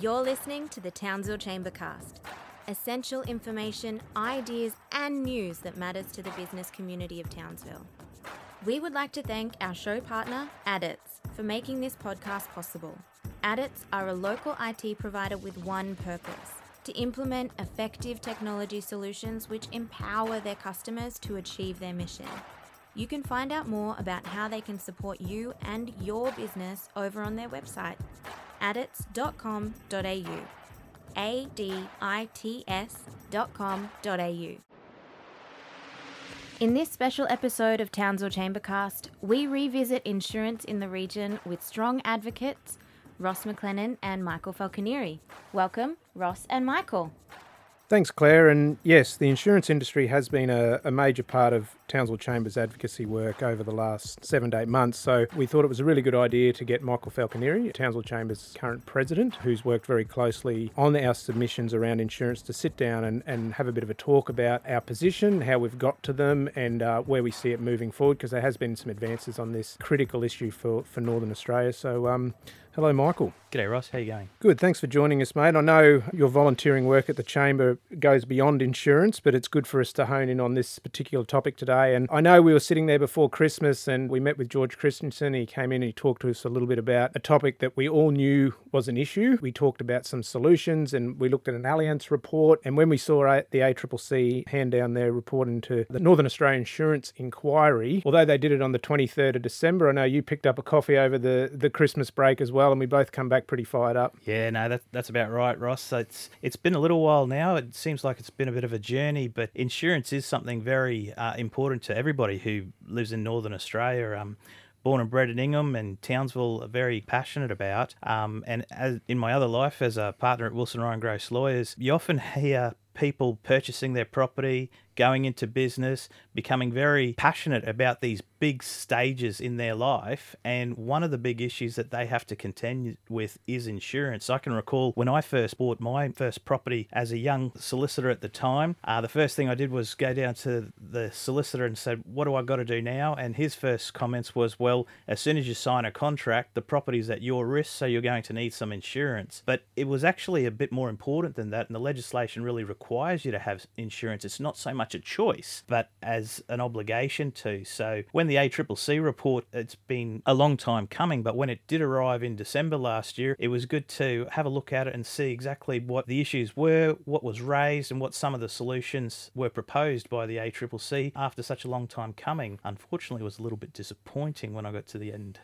You're listening to the Townsville Chambercast. Essential information, ideas and news that matters to the business community of Townsville. We would like to thank our show partner, Adits, for making this podcast possible. Adits are a local IT provider with one purpose, to implement effective technology solutions which empower their customers to achieve their mission. You can find out more about how they can support you and your business over on their website, adits.com.au. adits.com.au. In this special episode of Townsville Chambercast, we revisit insurance in the region with strong advocates, Ross McLennan and Michael Falconeri. Welcome, Ross and Michael. Thanks, Claire. And yes, the insurance industry has been a major part of Townsville Chamber's advocacy work over the last 7 to 8 months. So we thought it was a really good idea to get Michael Falconeri, Townsville Chamber's current president, who's worked very closely on our submissions around insurance, to sit down and have a bit of a talk about our position, how we've got to them and where we see it moving forward, because there has been some advances on this critical issue for Northern Australia. So hello, Michael. G'day, Ross. How are you going? Good. Thanks for joining us, mate. I know your volunteering work at the Chamber goes beyond insurance, but it's good for us to hone in on this particular topic today. And I know we were sitting there before Christmas and we met with George Christensen. He came in and he talked to us a little bit about a topic that we all knew was an issue. We talked about some solutions and we looked at an Allianz report. And when we saw the ACCC hand down their report into the Northern Australian Insurance Inquiry, although they did it on the 23rd of December, I know you picked up a coffee over the Christmas break as well. And we both come back pretty fired up. Yeah, no, that's about right, Ross. So it's been a little while now. It seems like it's been a bit of a journey, but insurance is something very important to everybody who lives in Northern Australia. Born and bred in Ingham and Townsville, are very passionate about. And as in my other life as a partner at Wilson Ryan Gross Lawyers, you often hear people purchasing their property, going into business, becoming very passionate about these big stages in their life. And one of the big issues that they have to contend with is insurance. I can recall when I first bought my first property as a young solicitor at the time, the first thing I did was go down to the solicitor and said, what do I got to do now? And his first comments was, well, as soon as you sign a contract, the property's at your risk, so you're going to need some insurance. But it was actually a bit more important than that. And the legislation really requires you to have insurance. It's not so much a choice, but as an obligation to. So when the ACCC report, it's been a long time coming, but when it did arrive in December last year, it was good to have a look at it and see exactly what the issues were, what was raised, and what some of the solutions were proposed by the ACCC after such a long time coming. Unfortunately, it was a little bit disappointing when I got to the end.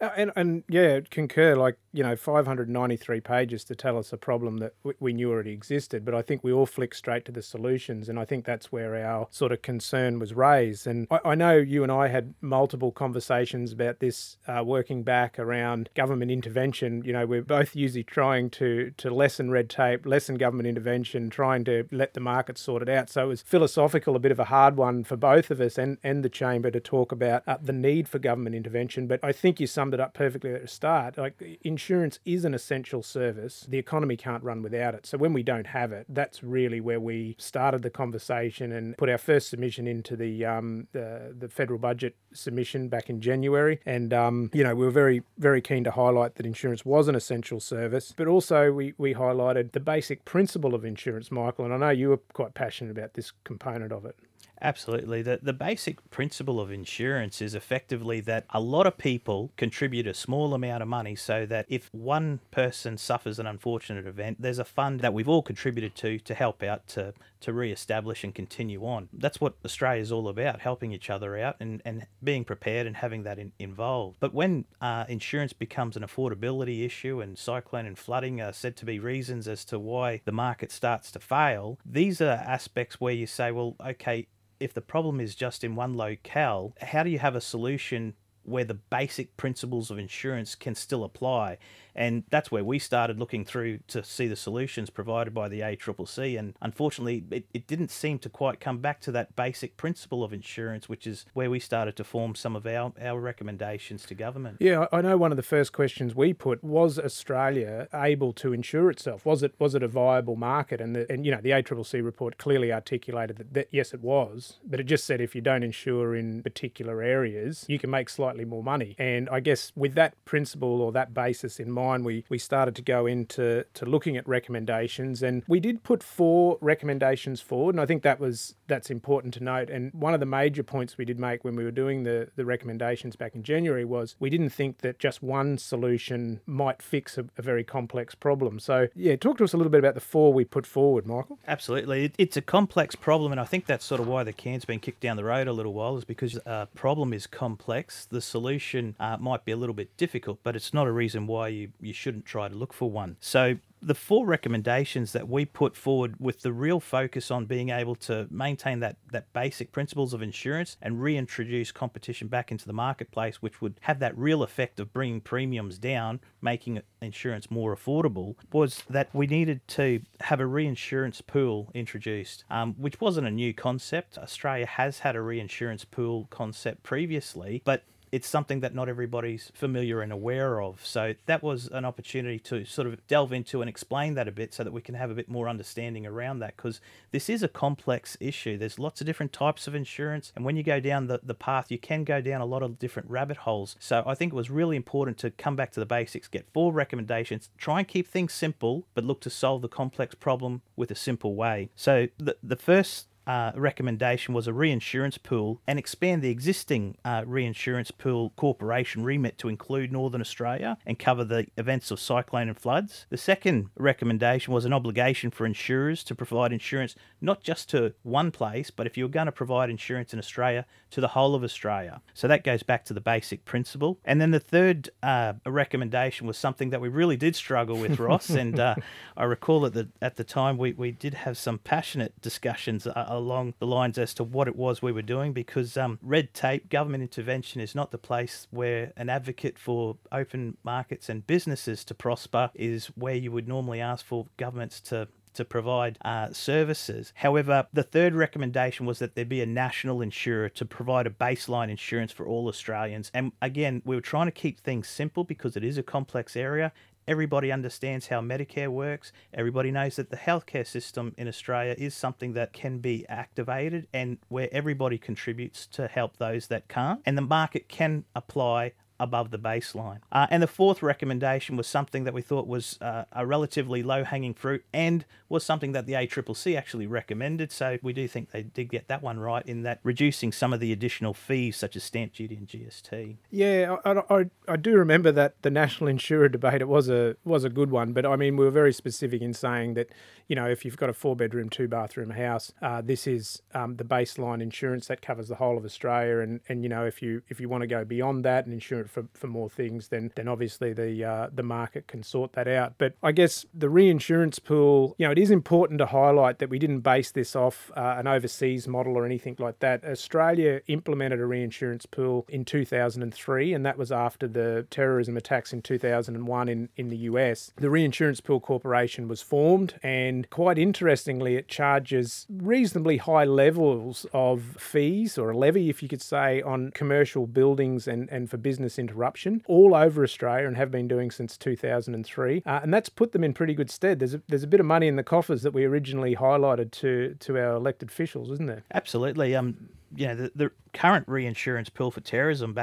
And yeah, concur, 593 pages to tell us a problem that we knew already existed, but I think we all flick straight to the solutions, and I think that's where our sort of concern was raised. And I know you and I had multiple conversations about this, working back around government intervention. You know, we're both usually trying to lessen red tape, lessen government intervention, trying to let the market sort it out. So it was philosophical, a bit of a hard one for both of us and the Chamber to talk about the need for government intervention. But I think you summed it up perfectly at the start. Insurance is an essential service. The economy can't run without it. So when we don't have it, that's really where we started the conversation and put our first submission into the federal budget submission back in January. And, we were very, very keen to highlight that insurance was an essential service, but also we highlighted the basic principle of insurance, Michael, and I know you were quite passionate about this component of it. Absolutely. The basic principle of insurance is effectively that a lot of people contribute a small amount of money so that if one person suffers an unfortunate event, there's a fund that we've all contributed to help out, to re-establish and continue on. That's what Australia's all about, helping each other out and being prepared and having that involved. But when insurance becomes an affordability issue, and cyclone and flooding are said to be reasons as to why the market starts to fail, these are aspects where you say, well, okay, if the problem is just in one locale, how do you have a solution where the basic principles of insurance can still apply? And that's where we started looking through to see the solutions provided by the ACCC. And unfortunately, it didn't seem to quite come back to that basic principle of insurance, which is where we started to form some of our recommendations to government. Yeah, I know one of the first questions we put was, Australia able to insure itself? Was it a viable market? And the ACCC report clearly articulated that yes, it was, but it just said if you don't insure in particular areas, you can make slightly slightly more money. And I guess with that principle or that basis in mind, we started to go into looking at recommendations, and we did put 4 recommendations forward. And I think that's important to note. And one of the major points we did make when we were doing the recommendations back in January was we didn't think that just one solution might fix a very complex problem. So yeah, talk to us a little bit about the 4 we put forward, Michael. Absolutely. It's a complex problem, and I think that's sort of why the can's been kicked down the road a little while, is because the problem is complex. The solution might be a little bit difficult, but it's not a reason why you shouldn't try to look for one. So the 4 recommendations that we put forward, with the real focus on being able to maintain that basic principles of insurance and reintroduce competition back into the marketplace, which would have that real effect of bringing premiums down, making insurance more affordable, was that we needed to have a reinsurance pool introduced, which wasn't a new concept. Australia has had a reinsurance pool concept previously, but it's something that not everybody's familiar and aware of. So that was an opportunity to sort of delve into and explain that a bit so that we can have a bit more understanding around that, because this is a complex issue. There's lots of different types of insurance, and when you go down the path, you can go down a lot of different rabbit holes. So I think it was really important to come back to the basics, get 4 recommendations, try and keep things simple, but look to solve the complex problem with a simple way. So the first recommendation was a reinsurance pool, and expand the existing Reinsurance Pool Corporation remit to include Northern Australia and cover the events of cyclone and floods. The second recommendation was an obligation for insurers to provide insurance not just to one place, but if you're going to provide insurance in Australia, to the whole of Australia. So that goes back to the basic principle. And then the third recommendation was something that we really did struggle with, Ross, and I recall at the time we did have some passionate discussions along the lines as to what it was we were doing, because red tape, government intervention is not the place where an advocate for open markets and businesses to prosper is where you would normally ask for governments to provide services. However, the third recommendation was that there be a national insurer to provide a baseline insurance for all Australians. And again, we were trying to keep things simple because it is a complex area. Everybody understands how Medicare works. Everybody knows that the healthcare system in Australia is something that can be activated and where everybody contributes to help those that can't. And the market can apply above the baseline. And the fourth recommendation was something that we thought was a relatively low-hanging fruit and was something that the ACCC actually recommended. So we do think they did get that one right, in that reducing some of the additional fees such as stamp duty and GST. Yeah, I do remember that the national insurer debate, it was a good one, but I mean, we were very specific in saying that, you know, if you've got a 4-bedroom, 2-bathroom house, this is the baseline insurance that covers the whole of Australia. And you know, if you want to go beyond that and insure for more things, then obviously the market can sort that out. But I guess the reinsurance pool, you know, it is important to highlight that we didn't base this off an overseas model or anything like that. Australia implemented a reinsurance pool in 2003, and that was after the terrorism attacks in 2001 in the US. The Reinsurance Pool Corporation was formed, and quite interestingly, it charges reasonably high levels of fees, or a levy if you could say, on commercial buildings and for business interruption all over Australia, and have been doing since 2003, and that's put them in pretty good stead. There's a bit of money in the coffers that we originally highlighted to our elected officials, isn't there? Absolutely. You know, the current reinsurance pool for terrorism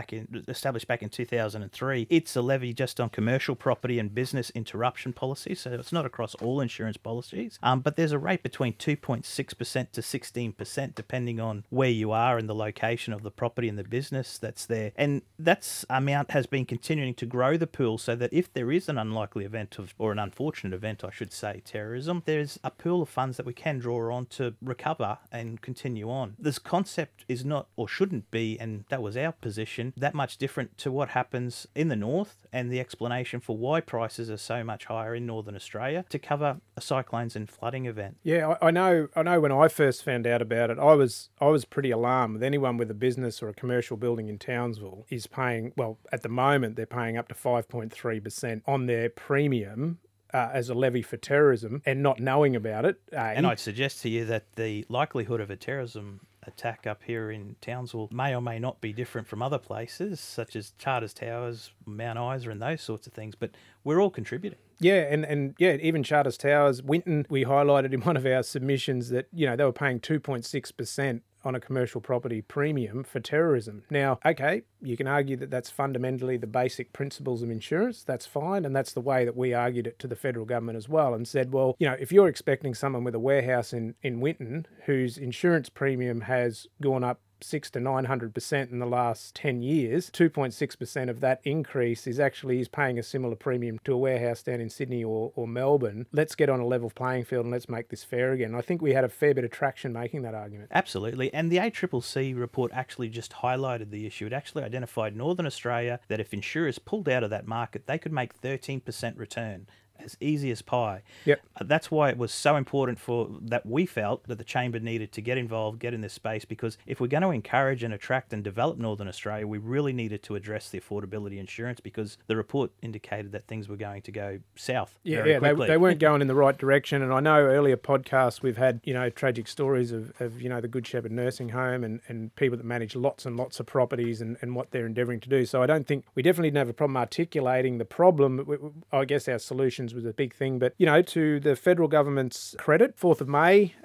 established back in 2003, it's a levy just on commercial property and business interruption policies, so it's not across all insurance policies. But there's a rate between 2.6% to 16%, depending on where you are and the location of the property and the business that's there. And that amount has been continuing to grow the pool, so that if there is an unlikely event or an unfortunate event, I should say, terrorism, there's a pool of funds that we can draw on to recover and continue on. This concept is not, or shouldn't be, and that was our position, that much different to what happens in the north, and the explanation for why prices are so much higher in Northern Australia to cover a cyclones and flooding event. Yeah, I know when I first found out about it, I was pretty alarmed. Anyone with a business or a commercial building in Townsville is paying, well, at the moment they're paying up to 5.3% on their premium as a levy for terrorism, and not knowing about it. And I'd suggest to you that the likelihood of a terrorism attack up here in Townsville may or may not be different from other places, such as Charters Towers, Mount Isa, and those sorts of things, but we're all contributing. Yeah, and yeah, even Charters Towers, Winton, we highlighted in one of our submissions that, you know, they were paying 2.6% on a commercial property premium for terrorism. Now, okay, you can argue that that's fundamentally the basic principles of insurance. That's fine. And that's the way that we argued it to the federal government as well and said, well, you know, if you're expecting someone with a warehouse in Winton whose insurance premium has gone up 600 to 900% in the last 10 years, 2.6% of that increase is actually is paying a similar premium to a warehouse down in Sydney or Melbourne. Let's get on a level playing field and let's make this fair again. I think we had a fair bit of traction making that argument. Absolutely. And the ACCC report actually just highlighted the issue. It actually identified Northern Australia that if insurers pulled out of that market, they could make 13% return. As easy as pie. Yep. That's why it was so important for that we felt that the Chamber needed to get involved, get in this space, because if we're going to encourage and attract and develop Northern Australia, we really needed to address the affordability insurance because the report indicated that things were going to go south very quickly. They weren't going in the right direction. And I know earlier podcasts we've had, you know, tragic stories of you know, the Good Shepherd Nursing Home and people that manage lots and lots of properties and what they're endeavouring to do. So I don't think, we definitely didn't have a problem articulating the problem. I guess our solution was a big thing. But, you know, to the federal government's credit, 4th of May,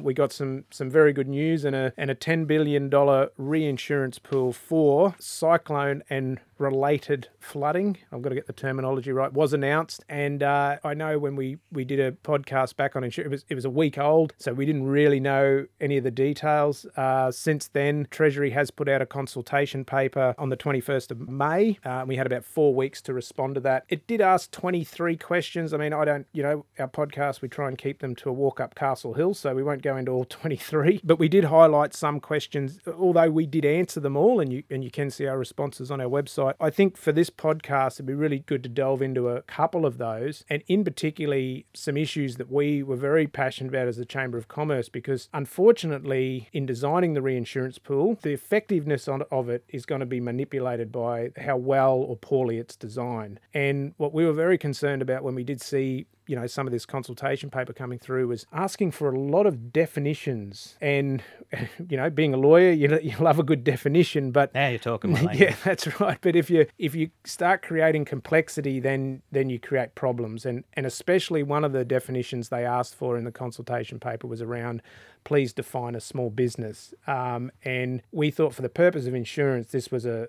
we got some very good news and a $10 billion reinsurance pool for cyclone and related flooding, I've got to get the terminology right, was announced. And I know when we did a podcast back on insurance, it was a week old, so we didn't really know any of the details. Since then, Treasury has put out a consultation paper on the 21st of May. We had about 4 weeks to respond to that. It did ask 23 questions. I mean, I don't, you know, our podcast, we try and keep them to a walk up Castle Hill, so we won't go into all 23, but we did highlight some questions, although we did answer them all, and you can see our responses on our website. I think for this podcast, it'd be really good to delve into a couple of those, and in particularly some issues that we were very passionate about as the Chamber of Commerce, because unfortunately, in designing the reinsurance pool, the effectiveness of it is going to be manipulated by how well or poorly it's designed. And what we were very concerned about when we did see, you know, some of this consultation paper coming through was asking for a lot of definitions. And, you know, being a lawyer, you love a good definition, but... Now you're talking about language. Yeah, that's right. But if you start creating complexity, then you create problems. And especially one of the definitions they asked for in the consultation paper was around, please define a small business. And we thought for the purpose of insurance, this was an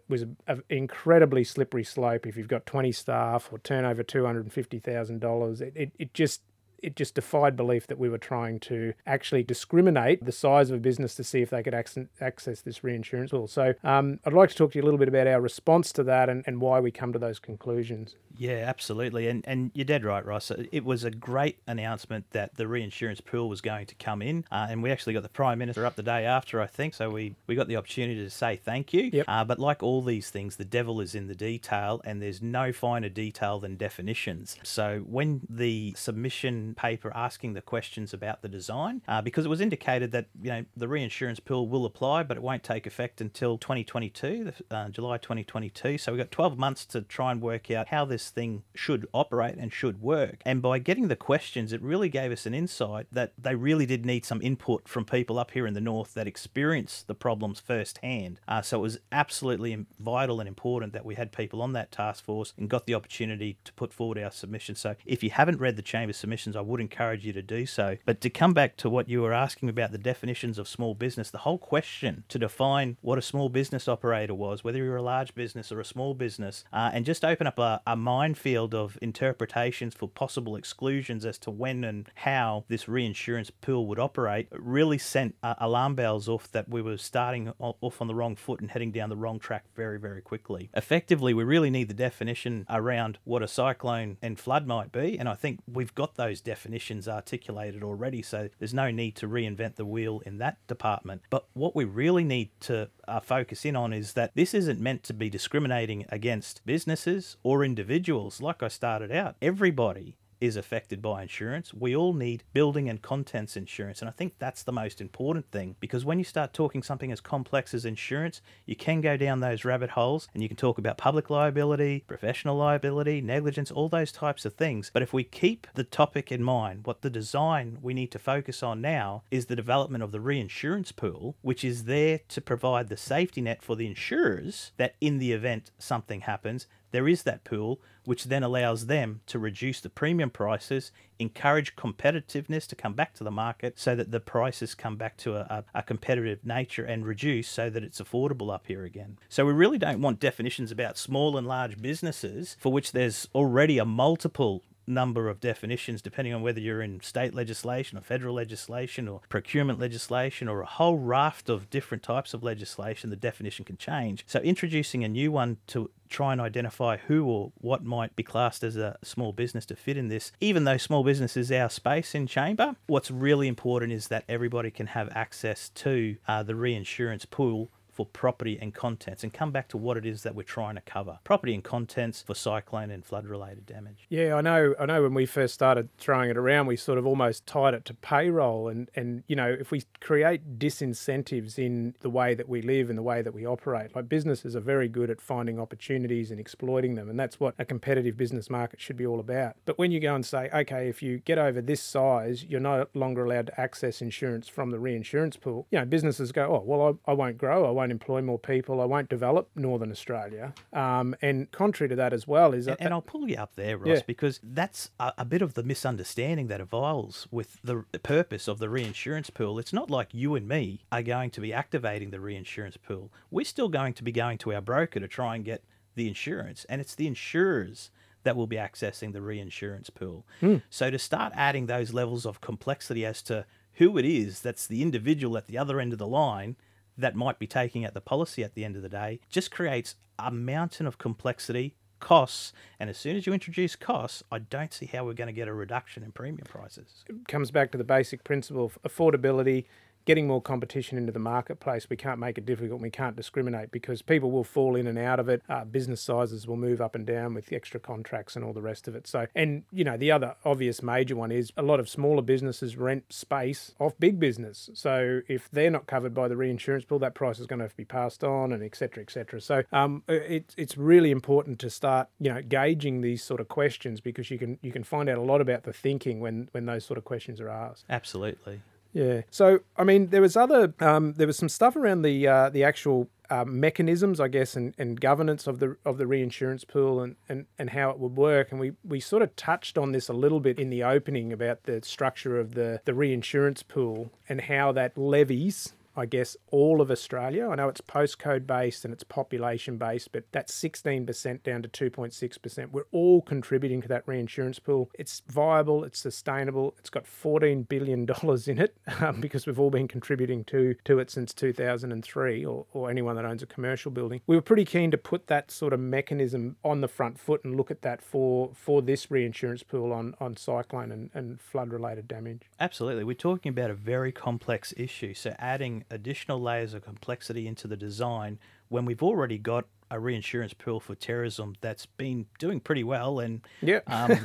incredibly slippery slope. If you've got 20 staff or turnover $250,000, it just defied belief that we were trying to actually discriminate the size of a business to see if they could access this reinsurance pool. So I'd like to talk to you a little bit about our response to that and why we come to those conclusions. Yeah, absolutely. And you're dead right, Ross. It was a great announcement that the reinsurance pool was going to come in. And we actually got the Prime Minister up the day after, I think. So we got the opportunity to say thank you. Yep. But like all these things, the devil is in the detail, and there's no finer detail than definitions. So when the submission paper asking the questions about the design, because it was indicated that, you know, the reinsurance pool will apply, but it won't take effect until 2022, July 2022. So we've got 12 months to try and work out how this thing should operate and should work. And by getting the questions, it really gave us an insight that they really did need some input from people up here in the north that experience the problems firsthand. So it was absolutely vital and important that we had people on that task force and got the opportunity to put forward our submissions. So if you haven't read the Chamber submissions, I would encourage you to do so. But to come back to what you were asking about the definitions of small business, the whole question to define what a small business operator was, whether you're a large business or a small business, and just open up a minefield of interpretations for possible exclusions as to when and how this reinsurance pool would operate, it really sent alarm bells off that we were starting off on the wrong foot and heading down the wrong track very, very quickly. Effectively, we really need the definition around what a cyclone and flood might be, and I think we've got those definitions articulated already, so there's no need to reinvent the wheel in that department. But what we really need to focus in on is that this isn't meant to be discriminating against businesses or individuals. Like I started out, everybody is affected by insurance. We all need building and contents insurance. And I think that's the most important thing, because when you start talking something as complex as insurance, you can go down those rabbit holes and you can talk about public liability, professional liability, negligence, all those types of things. But if we keep the topic in mind, what the design we need to focus on now is the development of the reinsurance pool, which is there to provide the safety net for the insurers that in the event something happens, there is that pool, which then allows them to reduce the premium prices, encourage competitiveness to come back to the market so that the prices come back to a competitive nature and reduce so that it's affordable up here again. So we really don't want definitions about small and large businesses, for which there's already a multiple number of definitions depending on whether you're in state legislation or federal legislation or procurement legislation or a whole raft of different types of legislation. The definition can change. So introducing a new one to try and identify who or what might be classed as a small business to fit in this, even though small business is our space in chamber, what's really important is that everybody can have access to the reinsurance pool for property and contents, and come back to what it is that we're trying to cover. Property and contents for cyclone and flood-related damage. Yeah, I know. When we first started throwing it around, we sort of almost tied it to payroll. And you know, if we create disincentives in the way that we live and the way that we operate, like businesses are very good at finding opportunities and exploiting them, and that's what a competitive business market should be all about. But when you go and say, okay, if you get over this size, you're no longer allowed to access insurance from the reinsurance pool, you know, businesses go, oh, well, I won't grow, I won't employ more people, I won't develop Northern Australia. And contrary to that as well is... And I'll pull you up there, Ross, yeah, because that's a bit of the misunderstanding that evolves with the purpose of the reinsurance pool. It's not like you and me are going to be activating the reinsurance pool. We're still going to be going to our broker to try and get the insurance, and it's the insurers that will be accessing the reinsurance pool. Mm. So to start adding those levels of complexity as to who it is that's the individual at the other end of the line that might be taking out the policy at the end of the day just creates a mountain of complexity, costs, and as soon as you introduce costs, I don't see how we're going to get a reduction in premium prices. It comes back to the basic principle of affordability, getting more competition into the marketplace. We can't make it difficult, we can't discriminate, because people will fall in and out of it. Business sizes will move up and down with extra contracts and all the rest of it. So, and you know, the other obvious major one is a lot of smaller businesses rent space off big business. So if they're not covered by the reinsurance pool, that price is going to have to be passed on, and et cetera, et cetera. So it's really important to start, you know, gauging these sort of questions, because you can find out a lot about the thinking when those sort of questions are asked. Absolutely. Yeah. So, I mean, there was some stuff around the actual mechanisms, I guess, and governance of the reinsurance pool and how it would work. And we sort of touched on this a little bit in the opening about the structure of the reinsurance pool and how that levies, I guess, all of Australia. I know it's postcode based and it's population based, but that's 16% down to 2.6%. We're all contributing to that reinsurance pool. It's viable, it's sustainable. It's got $14 billion in it because we've all been contributing to it since 2003 or anyone that owns a commercial building. We were pretty keen to put that sort of mechanism on the front foot and look at that for this reinsurance pool on cyclone and flood related damage. Absolutely. We're talking about a very complex issue. So adding additional layers of complexity into the design when we've already got a reinsurance pool for terrorism that's been doing pretty well, and yeah.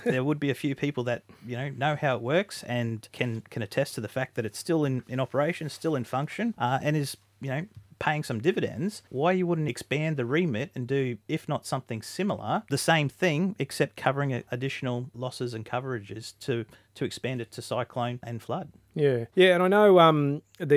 There would be a few people that know how it works and can attest to the fact that it's still in operation, still in function, and is paying some dividends. Why you wouldn't expand the remit and do, if not something similar, the same thing except covering additional losses and coverages to expand it to cyclone and flood. Yeah, and I know our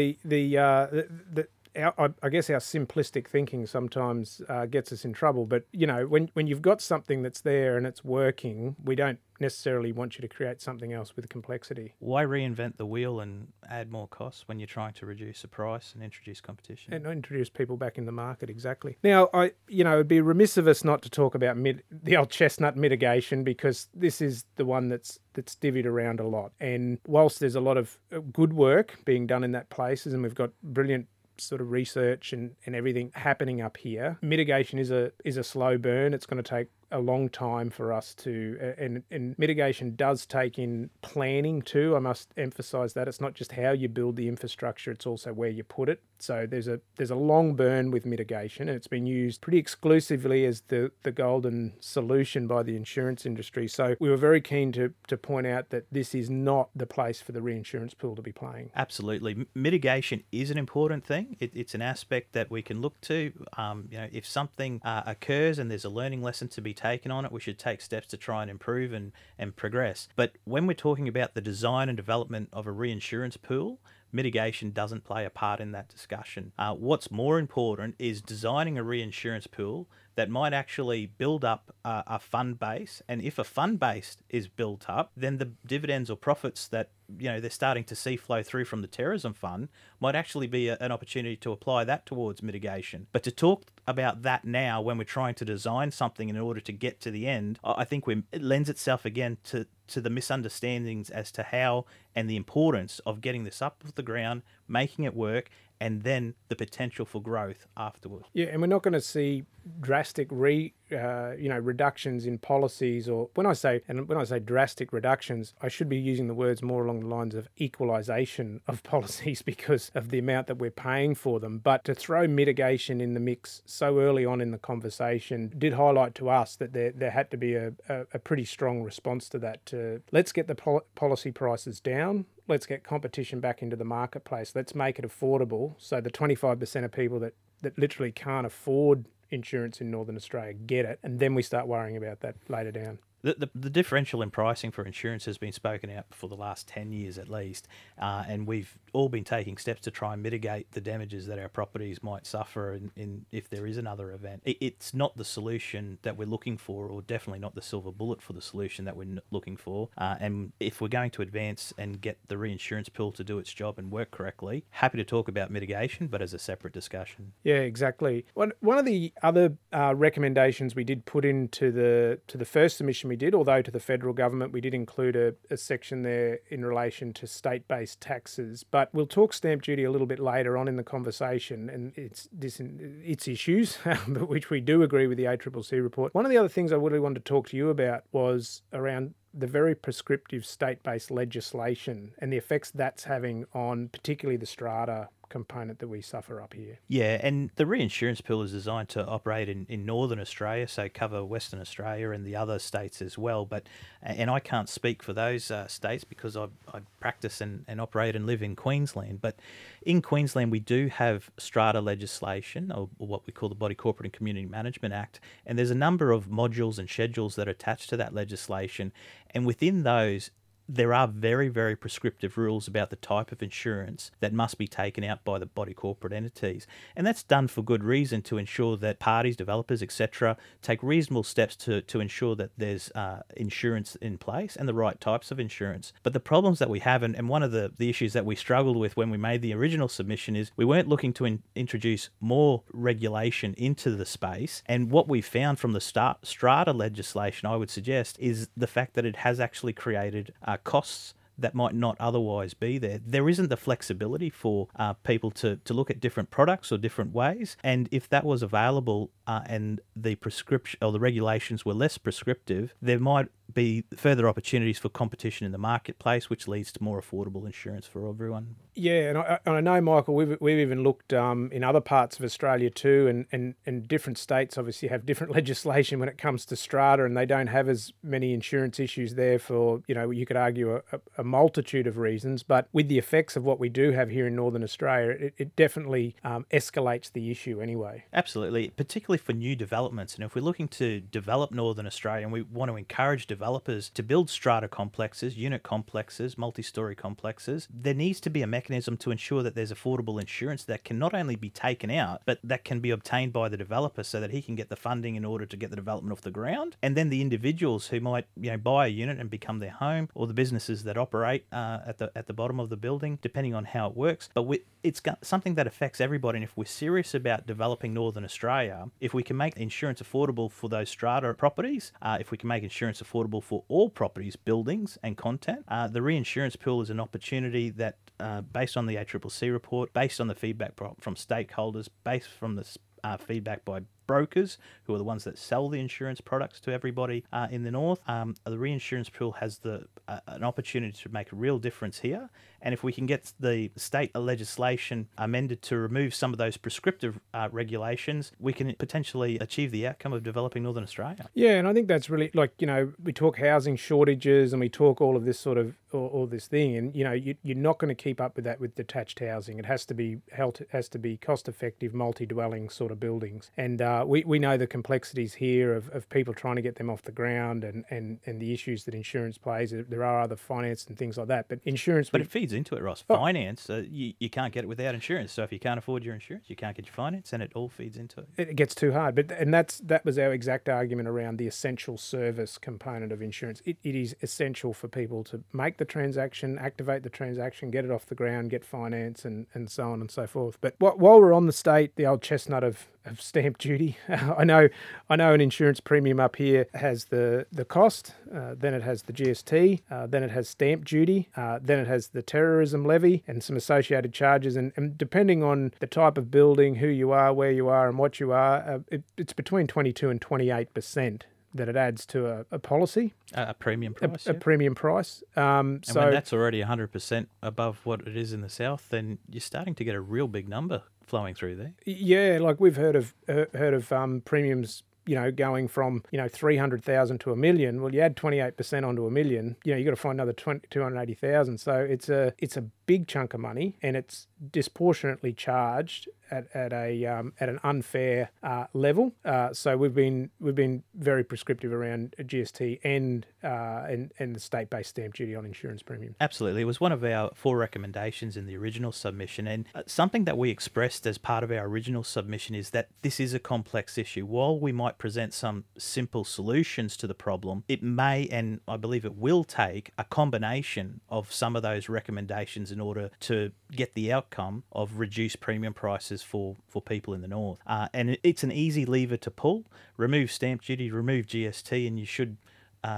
simplistic thinking sometimes gets us in trouble. But when you've got something that's there and it's working, we don't necessarily want you to create something else with complexity. Why reinvent the wheel and add more costs when you're trying to reduce the price and introduce competition? And introduce people back in the market, exactly. Now, it'd be remiss of us not to talk about the old chestnut mitigation, because this is the one that's divvied around a lot. And whilst there's a lot of good work being done in that places, and we've got brilliant sort of research and everything happening up here, mitigation is a slow burn. It's going to take a long time for us to, and mitigation does take in planning too. I must emphasize that it's not just how you build the infrastructure, it's also where you put it. So there's a long burn with mitigation, and it's been used pretty exclusively as the golden solution by the insurance industry. So we were very keen to point out that this is not the place for the reinsurance pool to be playing. Absolutely. Mitigation is an important thing. It's an aspect that we can look to. If something occurs and there's a learning lesson to be taken on it, we should take steps to try and improve and progress. But when we're talking about the design and development of a reinsurance pool, mitigation doesn't play a part in that discussion. What's more important is designing a reinsurance pool that might actually build up a fund base. And if a fund base is built up, then the dividends or profits that, you know, they're starting to see flow through from the terrorism fund might actually be an opportunity to apply that towards mitigation. But to talk about that now when we're trying to design something in order to get to the end, I think it lends itself again to the misunderstandings as to how and the importance of getting this up off the ground, making it work, and then the potential for growth afterwards. Yeah, and we're not going to see drastic reductions in policies, or when I say drastic reductions, I should be using the words more along the lines of equalisation of policies because of the amount that we're paying for them. But to throw mitigation in the mix so early on in the conversation did highlight to us that there had to be a pretty strong response to that. Let's get the policy prices down. Let's get competition back into the marketplace. Let's make it affordable. So the 25% of people that literally can't afford insurance in Northern Australia get it. And then we start worrying about that later down. The differential in pricing for insurance has been spoken out for the last 10 years at least, and we've all been taking steps to try and mitigate the damages that our properties might suffer if there is another event. It's not the solution that we're looking for, or definitely not the silver bullet for the solution that we're looking for. And if we're going to advance and get the reinsurance pool to do its job and work correctly, happy to talk about mitigation, but as a separate discussion. Yeah, exactly. One of the other recommendations we did put into the first submission we did, although to the federal government, we did include a section there in relation to state-based taxes. But we'll talk stamp duty a little bit later on in the conversation and its issues, but which we do agree with the ACCC report. One of the other things I really wanted to talk to you about was around the very prescriptive state-based legislation and the effects that's having on particularly the strata component that we suffer up here. Yeah, and the reinsurance pool is designed to operate in Northern Australia, so cover Western Australia and the other states as well. And I can't speak for those states because I practice and operate and live in Queensland. But in Queensland, we do have strata legislation, or what we call the Body Corporate and Community Management Act. And there's a number of modules and schedules that are attached to that legislation. And within those, there are very, very prescriptive rules about the type of insurance that must be taken out by the body corporate entities. And that's done for good reason, to ensure that parties, developers, etc. take reasonable steps to ensure that there's insurance in place and the right types of insurance. But the problems that we have, and one of the issues that we struggled with when we made the original submission, is we weren't looking to introduce more regulation into the space. And what we found from the strata legislation, I would suggest, is the fact that it has actually created costs that might not otherwise be there. There isn't the flexibility for people to look at different products or different ways. And if that was available and the prescription or the regulations were less prescriptive, there might be further opportunities for competition in the marketplace, which leads to more affordable insurance for everyone. Yeah, and I know, Michael, we've even looked in other parts of Australia too, and different states obviously have different legislation when it comes to strata, and they don't have as many insurance issues there for, you know, you could argue a multitude of reasons. But with the effects of what we do have here in Northern Australia, it definitely escalates the issue anyway. Absolutely, particularly for new developments. And if we're looking to develop Northern Australia and we want to encourage developers to build strata complexes, unit complexes, multi-storey complexes, there needs to be a mechanism to ensure that there's affordable insurance that can not only be taken out, but that can be obtained by the developer so that he can get the funding in order to get the development off the ground. And then the individuals who might, you know, buy a unit and become their home, or the businesses that operate at the bottom of the building, depending on how it works. But it's something that affects everybody. And if we're serious about developing Northern Australia, if we can make insurance affordable for those strata properties, if we can make insurance affordable for all properties, buildings and content. The reinsurance pool is an opportunity that, based on the ACCC report, based on the feedback from stakeholders, based from the feedback by brokers, who are the ones that sell the insurance products to everybody in the north. The reinsurance pool has an opportunity to make a real difference here. And if we can get the state legislation amended to remove some of those prescriptive regulations, we can potentially achieve the outcome of developing Northern Australia. Yeah, and I think that's really, like, you know, we talk housing shortages and we talk all of this sort of, all this thing, and, you know, you're not going to keep up with that with detached housing. It has to be cost effective, multi-dwelling sort of buildings. And We know the complexities here of people trying to get them off the ground and the issues that insurance plays. There are other finance and things like that, but insurance... But it feeds into it, Ross. Finance, you can't get it without insurance. So if you can't afford your insurance, you can't get your finance, and it all feeds into it. It gets too hard. That was our exact argument around the essential service component of insurance. It is essential for people to make the transaction, activate the transaction, get it off the ground, get finance, and so on and so forth. But while we're on the state, the old chestnut of stamp duty. I know an insurance premium up here has the cost, then it has the GST, then it has stamp duty, then it has the terrorism levy and some associated charges. And depending on the type of building, who you are, where you are and what you are, it's between 22 and 28%. That it adds to a policy. A premium price. A premium price. And when that's already 100% above what it is in the South, then you're starting to get a real big number flowing through there. Yeah, like we've heard of premiums, going from, 300,000 to $1 million. Well, you add 28% onto $1 million, you've got to find another 280,000. So it's a big chunk of money, and it's disproportionately charged at an unfair level. So we've been very prescriptive around GST and the state-based stamp duty on insurance premiums. Absolutely. It was one of our 4 recommendations in the original submission, and something that we expressed as part of our original submission is that this is a complex issue. While we might present some simple solutions to the problem, it may, and I believe it will, take a combination of some of those recommendations in order to get the outcome of reduced premium prices for people in the north. And it's an easy lever to pull. Remove stamp duty, remove GST, and you should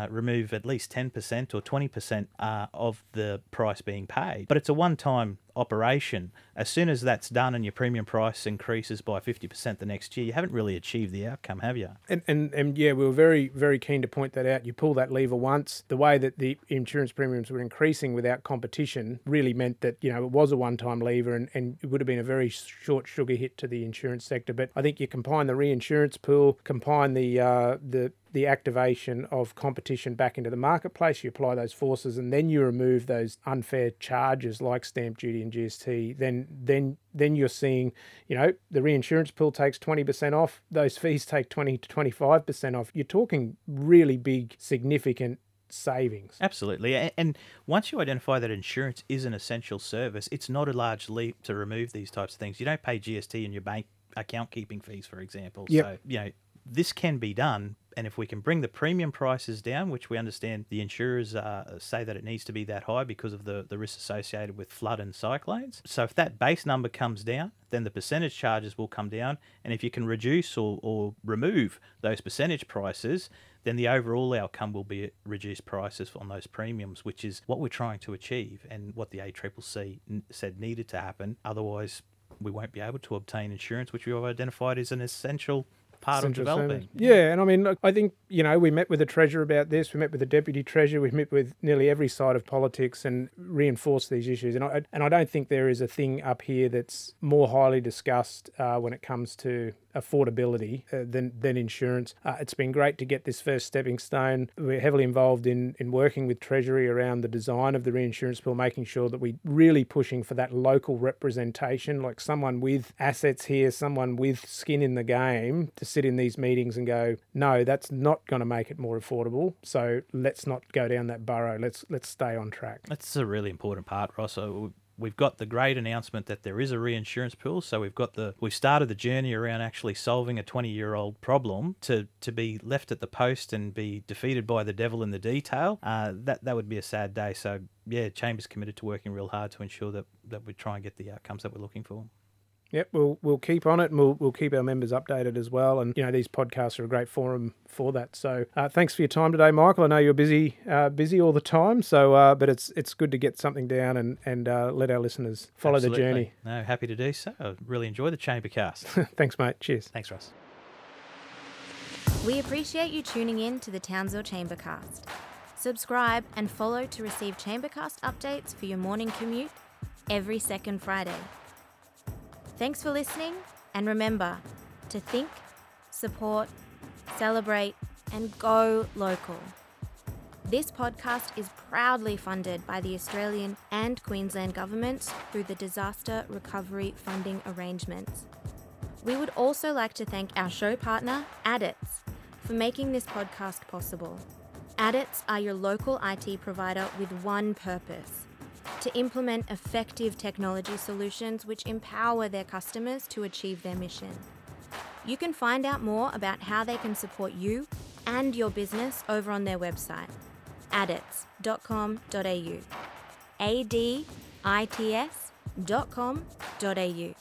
remove at least 10% or 20% of the price being paid. But it's a one-time operation. As soon as that's done and your premium price increases by 50% the next year, you haven't really achieved the outcome, have you? And yeah, we were very, very keen to point that out. You pull that lever once. The way that the insurance premiums were increasing without competition really meant that, it was a one-time lever and it would have been a very short sugar hit to the insurance sector. But I think you combine the reinsurance pool, combine the activation of competition back into the marketplace, you apply those forces, and then you remove those unfair charges like stamp duty and GST, then you're seeing, the reinsurance pool takes 20% off, those fees take 20 to 25% off. You're talking really big, significant savings. Absolutely. And once you identify that insurance is an essential service, it's not a large leap to remove these types of things. You don't pay GST in your bank account keeping fees, for example. Yep. So, this can be done. And if we can bring the premium prices down, which we understand the insurers say that it needs to be that high because of the risks associated with flood and cyclones. So if that base number comes down, then the percentage charges will come down. And if you can reduce or remove those percentage prices, then the overall outcome will be reduced prices on those premiums, which is what we're trying to achieve and what the ACCC said needed to happen. Otherwise, we won't be able to obtain insurance, which we have identified as an essential part of developing. Yeah, and I think, we met with the Treasurer about this, we met with the Deputy Treasurer, we met with nearly every side of politics and reinforced these issues. And I don't think there is a thing up here that's more highly discussed when it comes to affordability than insurance. It's been great to get this first stepping stone. We're heavily involved in working with Treasury around the design of the reinsurance bill, making sure that we're really pushing for that local representation, like someone with assets here, someone with skin in the game to sit in these meetings and go, no, that's not going to make it more affordable. So let's not go down that burrow. Let's stay on track. That's a really important part, Ross. We've got the great announcement that there is a reinsurance pool. So we've started the journey around actually solving a 20-year-old problem to be left at the post and be defeated by the devil in the detail. That would be a sad day. So yeah, Chamber's committed to working real hard to ensure that we try and get the outcomes that we're looking for. Yep, we'll keep on it, and we'll keep our members updated as well. And these podcasts are a great forum for that. So thanks for your time today, Michael. I know you're busy all the time. So, but it's good to get something down and let our listeners follow Absolutely. The journey. No, happy to do so. I really enjoy the Chambercast. Thanks, mate. Cheers. Thanks, Ross. We appreciate you tuning in to the Townsville Chambercast. Subscribe and follow to receive Chambercast updates for your morning commute every second Friday. Thanks for listening, and remember to think, support, celebrate, and go local. This podcast is proudly funded by the Australian and Queensland governments through the Disaster Recovery Funding Arrangements. We would also like to thank our show partner, Adits, for making this podcast possible. Adits are your local IT provider with one purpose: to implement effective technology solutions which empower their customers to achieve their mission. You can find out more about how they can support you and your business over on their website, adits.com.au. adits.com.au